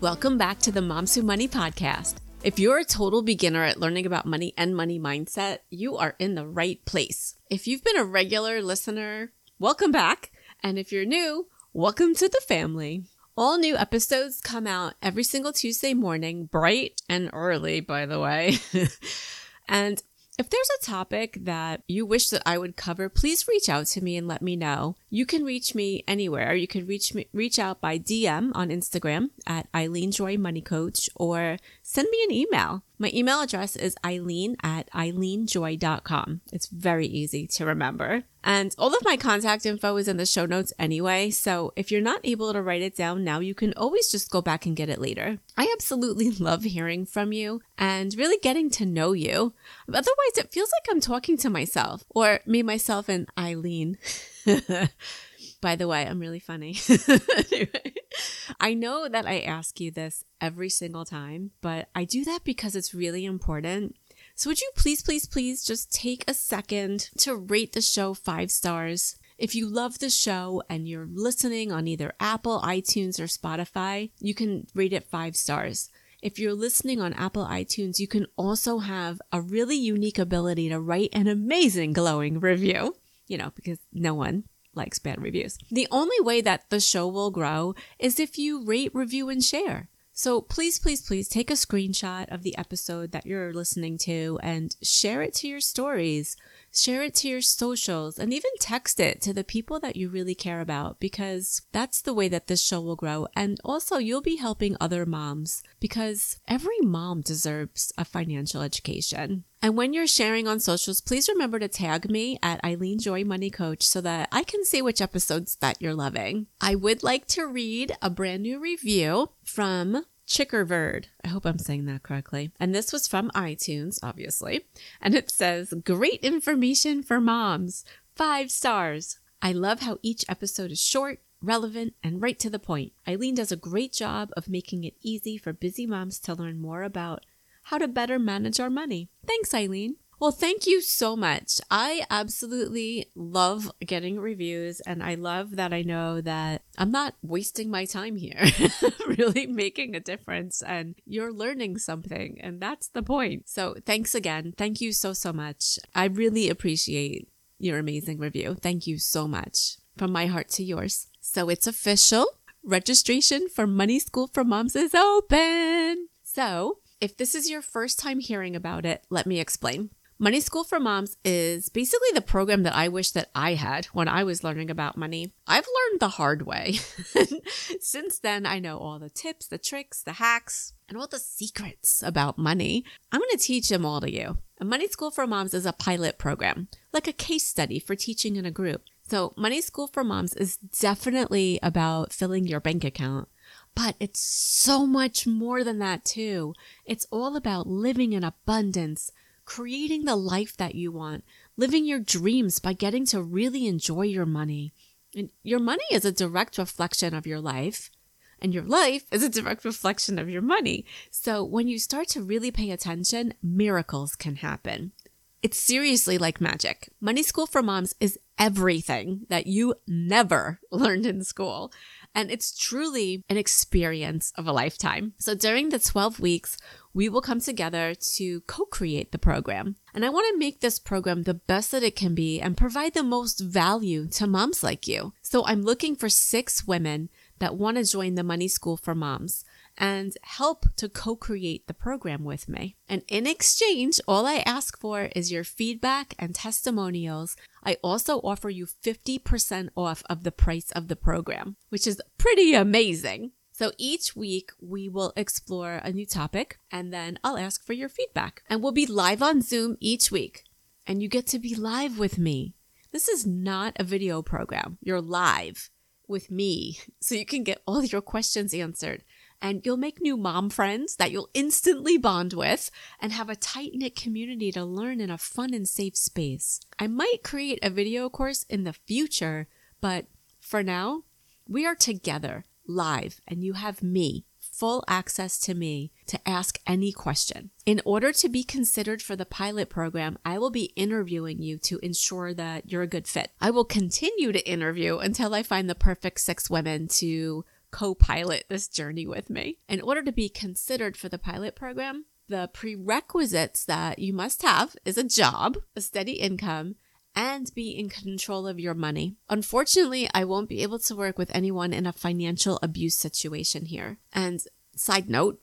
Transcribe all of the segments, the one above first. Welcome back to the Moms Who Money podcast. If you're a total beginner at learning about money and money mindset, you are in the right place. If you've been a regular listener, welcome back. And if you're new, welcome to the family. All new episodes come out every single Tuesday morning, bright and early, by the way. And if there's a topic that you wish that I would cover, please reach out to me and let me know. You can reach me anywhere. You can reach out by DM on Instagram at EileenJoyMoneyCoach, or send me an email. My email address is eileen@eileenjoy.com. It's very easy to remember. And all of my contact info is in the show notes anyway, so if you're not able to write it down now, you can always just go back and get it later. I absolutely love hearing from you and really getting to know you. Otherwise, it feels like I'm talking to myself, or me, myself, and Eileen. By the way, I'm really funny. Anyway, I know that I ask you this every single time, but I do that because it's really important. So would you please just take a second to rate the show 5 stars? If you love the show and you're listening on either Apple, iTunes, or Spotify, you can rate it 5 stars. If you're listening on Apple iTunes, you can also have a really unique ability to write an amazing glowing review, you know, because no one likes bad reviews. The only way that the show will grow is if you rate, review, and share. So please take a screenshot of the episode that you're listening to and share it to your stories, share it to your socials, and even text it to the people that you really care about, because that's the way that this show will grow. And also, you'll be helping other moms, because every mom deserves a financial education. And when you're sharing on socials, please remember to tag me at EileenJoyMoneyCoach so that I can see which episodes that you're loving. I would like to read a brand new review from Chickerverd. I hope I'm saying that correctly. And this was from iTunes, obviously. And it says, "Great information for moms. 5 stars. I love how each episode is short, relevant, and right to the point. Eileen does a great job of making it easy for busy moms to learn more about how to better manage our money. Thanks, Eileen." Well, thank you so much. I absolutely love getting reviews, and I love that I know that I'm not wasting my time here, really making a difference, and you're learning something, and that's the point. So thanks again. Thank you so much. I really appreciate your amazing review. Thank you so much. From my heart to yours. So it's official. Registration for Money School for Moms is open. So if this is your first time hearing about it, let me explain. Money School for Moms is basically the program that I wish that I had when I was learning about money. I've learned the hard way. Since then, I know all the tips, the tricks, the hacks, and all the secrets about money. I'm going to teach them all to you. Money School for Moms is a pilot program, like a case study for teaching in a group. So Money School for Moms is definitely about filling your bank account. But it's so much more than that too. It's all about living in abundance, creating the life that you want, living your dreams by getting to really enjoy your money. And your money is a direct reflection of your life, and your life is a direct reflection of your money. So when you start to really pay attention, miracles can happen. It's seriously like magic. Money School for Moms is everything that you never learned in school. And it's truly an experience of a lifetime. So during the 12 weeks, we will come together to co-create the program. And I want to make this program the best that it can be and provide the most value to moms like you. So I'm looking for 6 women that want to join the Money School for Moms and help to co-create the program with me. And in exchange, all I ask for is your feedback and testimonials. I also offer you 50% off of the price of the program, which is pretty amazing. So each week we will explore a new topic, and then I'll ask for your feedback. And we'll be live on Zoom each week, and you get to be live with me. This is not a video program. You're live with me, so you can get all your questions answered and you'll make new mom friends that you'll instantly bond with and have a tight-knit community to learn in a fun and safe space. I might create a video course in the future, but for now, we are together live and you have me, full access to me to ask any question. In order to be considered for the pilot program, I will be interviewing you to ensure that you're a good fit. I will continue to interview until I find the perfect 6 women to co-pilot this journey with me. In order to be considered for the pilot program, the prerequisites that you must have is a job, a steady income, and be in control of your money. Unfortunately, I won't be able to work with anyone in a financial abuse situation here. And side note,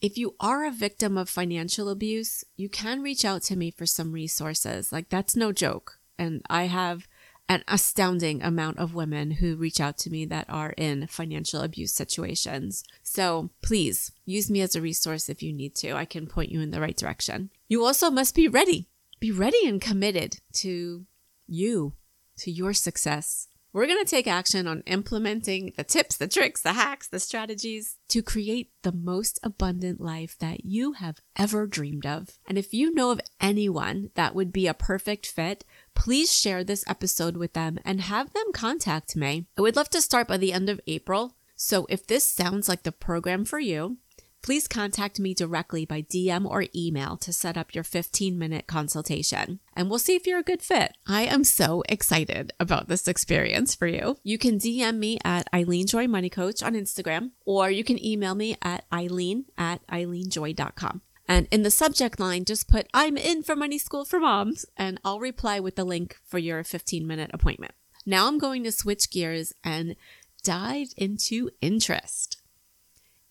if you are a victim of financial abuse, you can reach out to me for some resources. Like, that's no joke. And I have an astounding amount of women who reach out to me that are in financial abuse situations. So please use me as a resource if you need to. I can point you in the right direction. You also must be ready. Be ready and committed to you, to your success. We're going to take action on implementing the tips, the tricks, the hacks, the strategies to create the most abundant life that you have ever dreamed of. And if you know of anyone that would be a perfect fit, please share this episode with them and have them contact me. I would love to start by the end of April. So if this sounds like the program for you, please contact me directly by DM or email to set up your 15-minute consultation, and we'll see if you're a good fit. I am so excited about this experience for you. You can DM me at EileenJoyMoneyCoach on Instagram, or you can email me at Eileen@EileenJoy.com. And in the subject line, just put, "I'm in for Money School for Moms," and I'll reply with the link for your 15-minute appointment. Now I'm going to switch gears and dive into interest.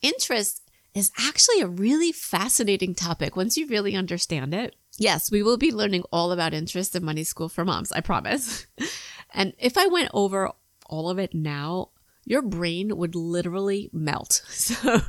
Interest is actually a really fascinating topic once you really understand it. Yes, we will be learning all about interest in Money School for Moms, I promise. And if I went over all of it now, your brain would literally melt. So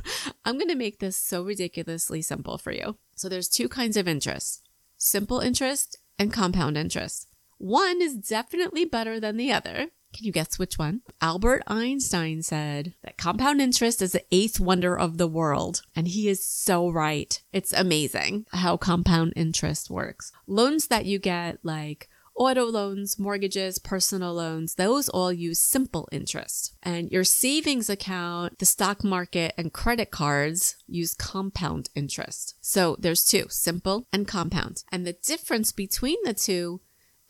I'm going to make this so ridiculously simple for you. So there's 2 kinds of interest: simple interest and compound interest. One is definitely better than the other. Can you guess which one? Albert Einstein said that compound interest is the 8th wonder of the world. And he is so right. It's amazing how compound interest works. Loans that you get, like auto loans, mortgages, personal loans, those all use simple interest. And your savings account, the stock market, and credit cards use compound interest. So there's 2, simple and compound. And the difference between the 2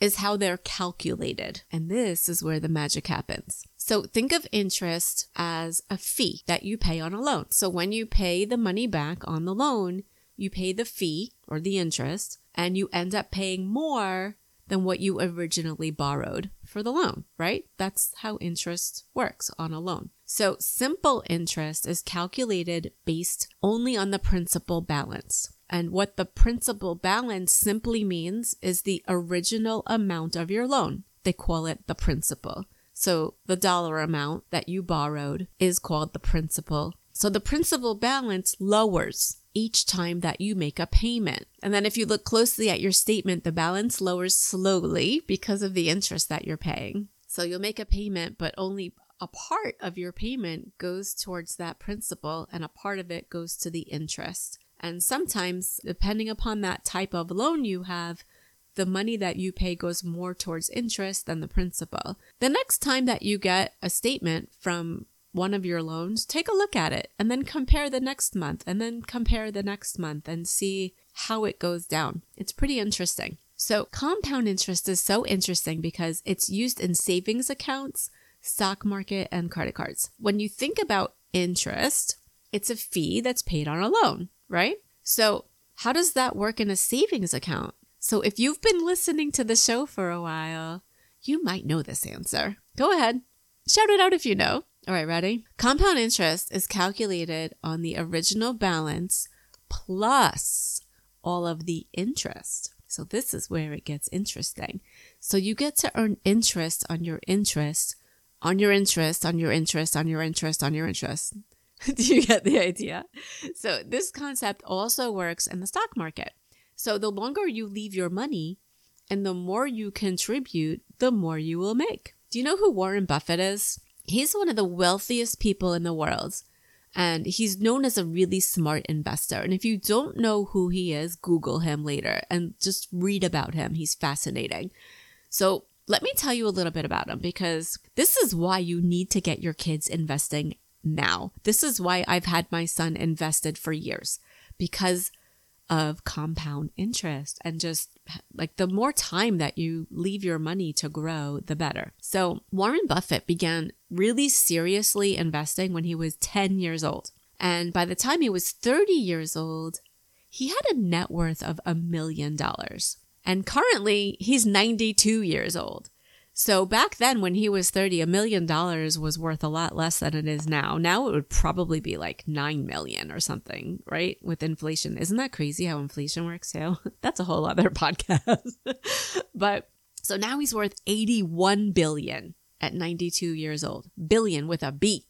is how they're calculated. And this is where the magic happens. So think of interest as a fee that you pay on a loan. So when you pay the money back on the loan, you pay the fee or the interest, and you end up paying more than what you originally borrowed for the loan, right? That's how interest works on a loan. So simple interest is calculated based only on the principal balance. And what the principal balance simply means is the original amount of your loan. They call it the principal. So the dollar amount that you borrowed is called the principal. So the principal balance lowers each time that you make a payment. And then if you look closely at your statement, the balance lowers slowly because of the interest that you're paying. So you'll make a payment, but only a part of your payment goes towards that principal and a part of it goes to the interest. And sometimes, depending upon that type of loan you have, the money that you pay goes more towards interest than the principal. The next time that you get a statement from one of your loans, take a look at it and then compare the next month and then compare the next month and see how it goes down. It's pretty interesting. So compound interest is so interesting because it's used in savings accounts, stock market, and credit cards. When you think about interest, it's a fee that's paid on a loan, right? So how does that work in a savings account? So if you've been listening to the show for a while, you might know this answer. Go ahead, shout it out if you know. All right, ready? Compound interest is calculated on the original balance plus all of the interest. So this is where it gets interesting. So you get to earn interest on your interest, on your interest, on your interest, on your interest, on your interest. Do you get the idea? So this concept also works in the stock market. So the longer you leave your money and the more you contribute, the more you will make. Do you know who Warren Buffett is? He's one of the wealthiest people in the world. And he's known as a really smart investor. And if you don't know who he is, Google him later and just read about him. He's fascinating. So let me tell you a little bit about him, because this is why you need to get your kids investing now. This is why I've had my son invested for years, because of compound interest, and just like the more time that you leave your money to grow, the better. So Warren Buffett began really seriously investing when he was 10 years old. And by the time he was 30 years old, he had a net worth of $1 million. And currently he's 92 years old. So back then when he was 30, $1 million was worth a lot less than it is now. Now it would probably be like 9 million or something, right? With inflation. Isn't that crazy how inflation works too? That's a whole other podcast. But so now he's worth 81 billion at 92 years old. Billion with a B.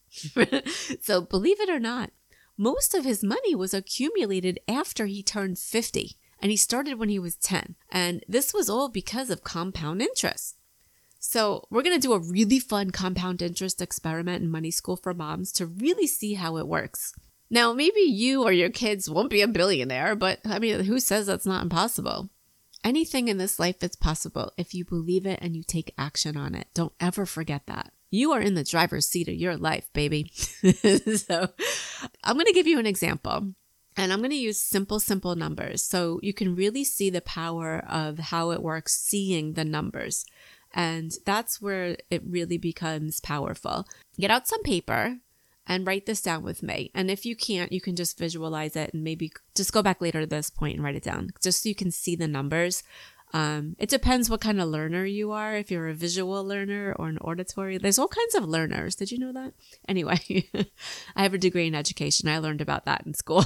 So believe it or not, most of his money was accumulated after he turned 50, and he started when he was 10. And this was all because of compound interest. So we're going to do a really fun compound interest experiment in Money School for Moms to really see how it works. Now, maybe you or your kids won't be a billionaire, but I mean, who says that's not impossible? Anything in this life is possible if you believe it and you take action on it. Don't ever forget that. You are in the driver's seat of your life, baby. So I'm going to give you an example. And I'm going to use simple numbers so you can really see the power of how it works, seeing the numbers. And that's where it really becomes powerful. Get out some paper and write this down with me. And if you can't, you can just visualize it and maybe just go back later to this point and write it down just so you can see the numbers. It depends what kind of learner you are, if you're a visual learner or an auditory. There's all kinds of learners. Did you know that? Anyway, I have a degree in education. I learned about that in school.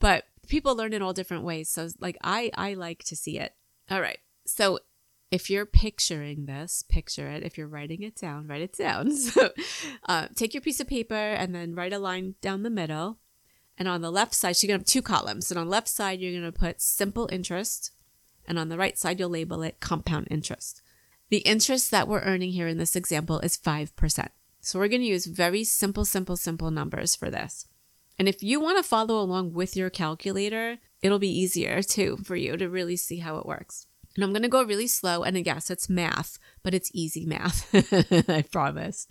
But people learn in all different ways. So like I like to see it. All right. So if you're picturing this, picture it. If you're writing it down, write it down. So take your piece of paper and then write a line down the middle. And on the left side, so you're going to have two columns. And on the left side, you're going to put simple interest. And on the right side, you'll label it compound interest. The interest that we're earning here in this example is 5%. So we're going to use very simple numbers for this. And if you want to follow along with your calculator, it'll be easier too for you to really see how it works. And I'm going to go really slow, and yes, it's math, but it's easy math, I promise.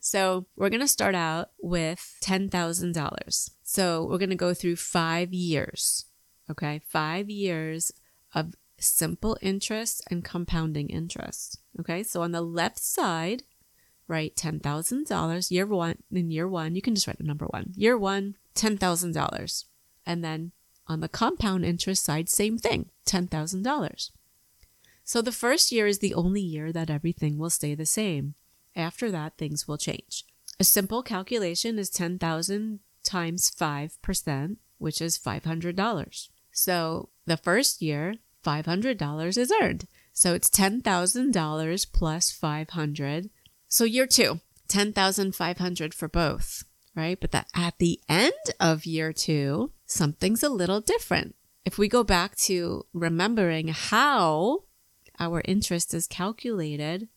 So we're going to start out with $10,000. So we're going to go through 5 years, okay? 5 years of simple interest and compounding interest, okay? So on the left side, write $10,000, year one. In year one, you can just write the number one. Year one, $10,000. And then on the compound interest side, same thing, $10,000. So the first year is the only year that everything will stay the same. After that, things will change. A simple calculation is 10,000 times 5%, which is $500. So the first year, $500 is earned. So it's $10,000 plus 500. So year two, 10,500 for both, right? But that at the end of year two, something's a little different. If we go back to remembering how our interest is calculated,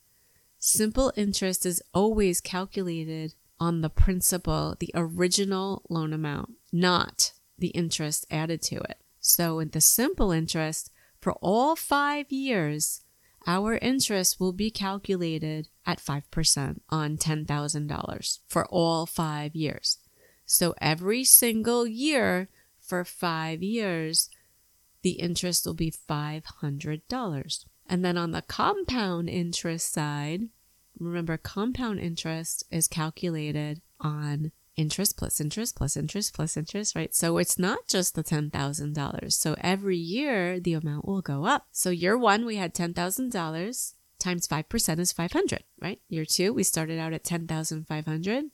simple interest is always calculated on the principal, the original loan amount, not the interest added to it. So with the simple interest, for all 5 years, our interest will be calculated at 5% on $10,000 for all 5 years. So every single year for 5 years, the interest will be $500. And then on the compound interest side, remember compound interest is calculated on interest plus interest plus interest plus interest, right? So it's not just the $10,000. So every year, the amount will go up. So year one, we had $10,000 times 5% is 500, right? Year two, we started out at 10,500.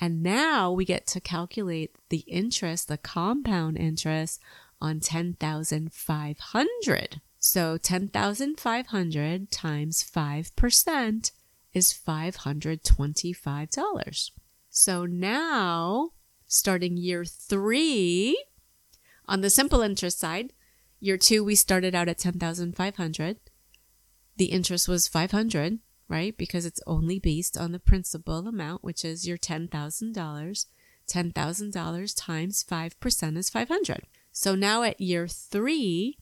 And now we get to calculate the interest, the compound interest on 10,500. So 10,500 times 5% is $525. So now, starting year three, on the simple interest side, year two, we started out at 10,500. The interest was 500, right? Because it's only based on the principal amount, which is your $10,000 $10,000 times 5% is 500. So now at year 3,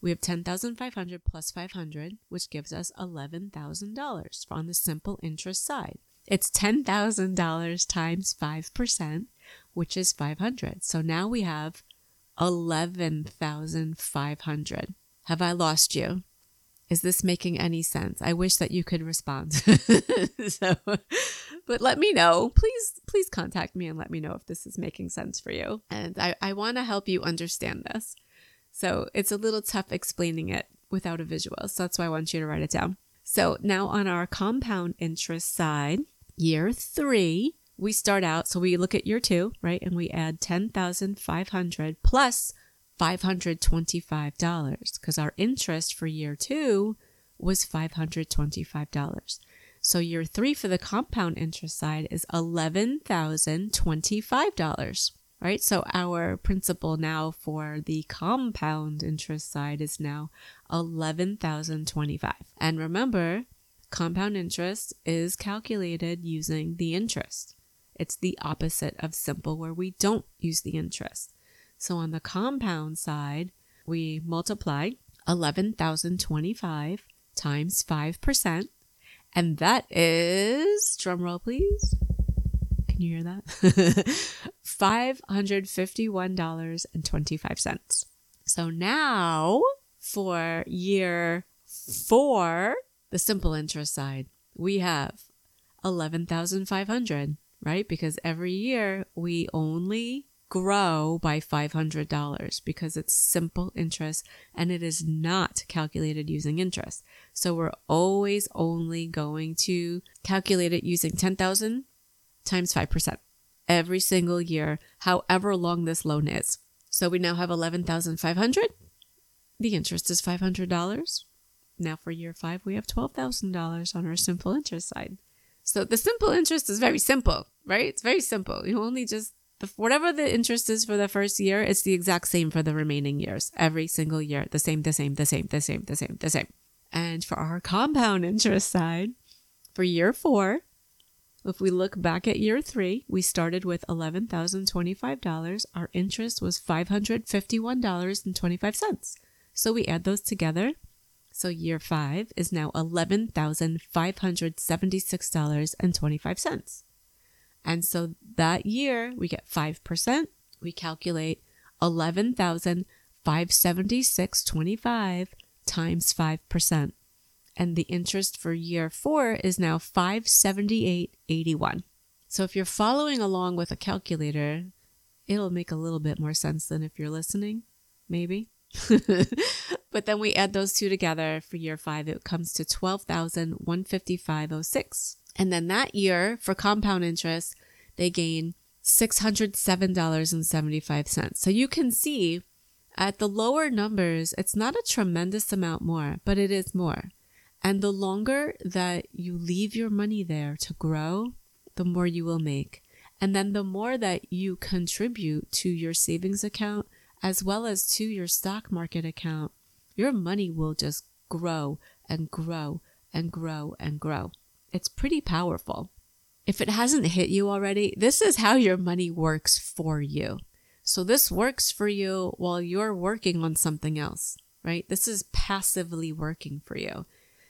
we have 10,500 plus 500, which gives us $11,000 on the simple interest side. It's $10,000 times 5%, which is 500. So now we have 11,500. Have I lost you? Is this making any sense? I wish that you could respond. But let me know. Please contact me and let me know if this is making sense for you. And I want to help you understand this. So it's a little tough explaining it without a visual. So that's why I want you to write it down. So now on our compound interest side, year 3, we start out. So we look at year 2, right? And we add $10,500 plus $525 because our interest for year 2 was $525. So year 3 for the compound interest side is $11,025, right? So our principal now for the compound interest side is now $11,025. And remember, compound interest is calculated using the interest. It's the opposite of simple where we don't use the interest. So on the compound side, we multiply 11,025 times 5%. And that is, drum roll please. Can you hear that? $551.25. So now for year 4, the simple interest side, we have 11,500, right? Because every year we only grow by $500 because it's simple interest and it is not calculated using interest. So we're always only going to calculate it using 10,000 times 5% every single year, however long this loan is. So we now have 11,500. The interest is $500. Now for year 5, we have $12,000 on our simple interest side. So the simple interest is very simple, right? It's very simple. You only just whatever the interest is for the first year, it's the exact same for the remaining years. Every single year, the same. And for our compound interest side, for year 4, if we look back at year 3, we started with $11,025. Our interest was $551.25. So we add those together. So year 5 is now $11,576.25. And so that year, we get 5%. We calculate $11,576.25 times 5%. And the interest for year 4 is now $578.81. So if you're following along with a calculator, it'll make a little bit more sense than if you're listening, maybe. But then we add those two together for year 5. It comes to $12,155.06. And then that year, for compound interest, they gain $607.75. So you can see at the lower numbers, it's not a tremendous amount more, but it is more. And the longer that you leave your money there to grow, the more you will make. And then the more that you contribute to your savings account, as well as to your stock market account, your money will just grow and grow and grow and grow. It's pretty powerful. If it hasn't hit you already, this is how your money works for you. So this works for you while you're working on something else, right? This is passively working for you.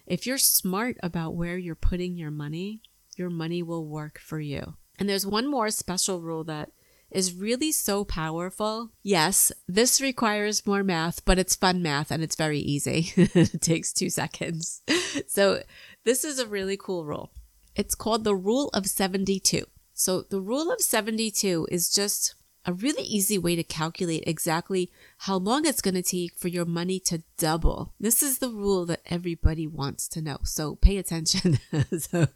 If you're smart about where you're putting your money will work for you. And there's one more special rule that is really so powerful. Yes, this requires more math, but it's fun math and it's very easy. It takes 2 seconds. So this is a really cool rule. It's called the Rule of 72. So the Rule of 72 is just a really easy way to calculate exactly how long it's going to take for your money to double. This is the rule that everybody wants to know. So pay attention. So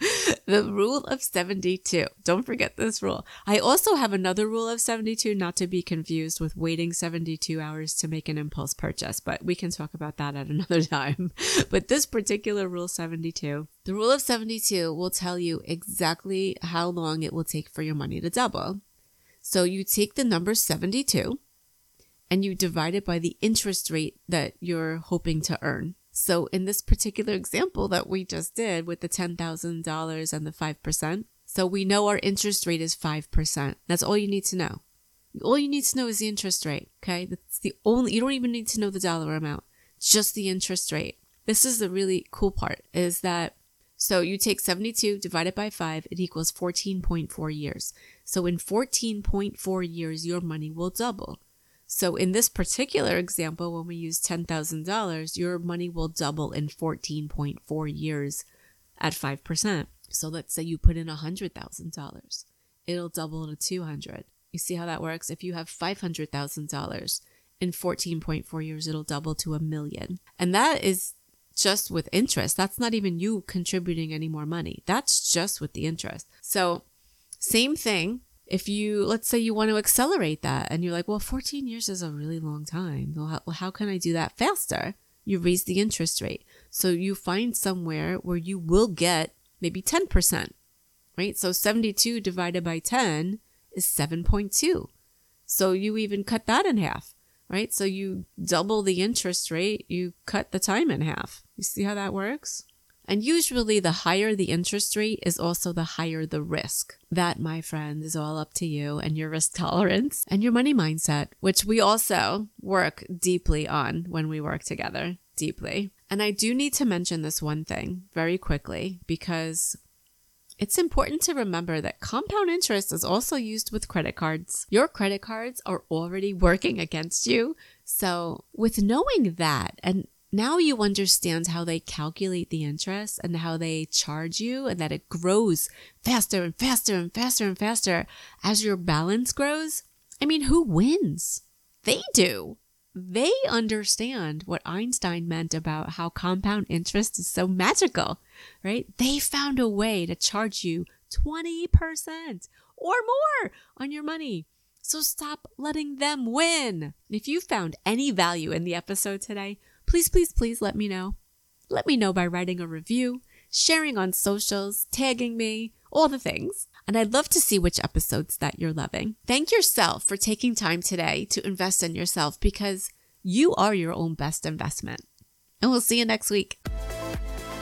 the Rule of 72. Don't forget this rule. I also have another Rule of 72, not to be confused with waiting 72 hours to make an impulse purchase, but we can talk about that at another time. But this particular Rule 72, the Rule of 72 will tell you exactly how long it will take for your money to double. So you take the number 72 and you divide it by the interest rate that you're hoping to earn. So in this particular example that we just did with the $10,000 and the 5%, So we know our interest rate is 5%. That's all you need to know. All you need to know is the interest rate, okay? That's the only, you don't even need to know the dollar amount, just the interest rate. This is the really cool part, is that, so you take 72 divided by 5, it equals 14.4 years. So in 14.4 years, your money will double. So in this particular example, when we use $10,000, your money will double in 14.4 years at 5%. So let's say you put in $100,000. It'll double to $200,000. You see how that works? If you have $500,000 in 14.4 years, it'll double to $1,000,000. And that is just with interest. That's not even you contributing any more money. That's just with the interest. So same thing. If you, let's say you want to accelerate that and you're like, well, 14 years is a really long time. Well, how can I do that faster? You raise the interest rate. So you find somewhere where you will get maybe 10%, right? So 72 divided by 10 is 7.2. So you even cut that in half, right? So you double the interest rate, you cut the time in half. You see how that works? And usually the higher the interest rate is also the higher the risk. That, my friend, is all up to you and your risk tolerance and your money mindset, which we also work deeply on when we work together, deeply. And I do need to mention this one thing very quickly, because it's important to remember that compound interest is also used with credit cards. Your credit cards are already working against you. So with knowing that, and now you understand how they calculate the interest and how they charge you, and that it grows faster and faster and faster and faster as your balance grows. I mean, who wins? They do. They understand what Einstein meant about how compound interest is so magical, right? They found a way to charge you 20% or more on your money. So stop letting them win. If you found any value in the episode today, please, please, please let me know. Let me know by writing a review, sharing on socials, tagging me, all the things. And I'd love to see which episodes that you're loving. Thank yourself for taking time today to invest in yourself, because you are your own best investment. And we'll see you next week.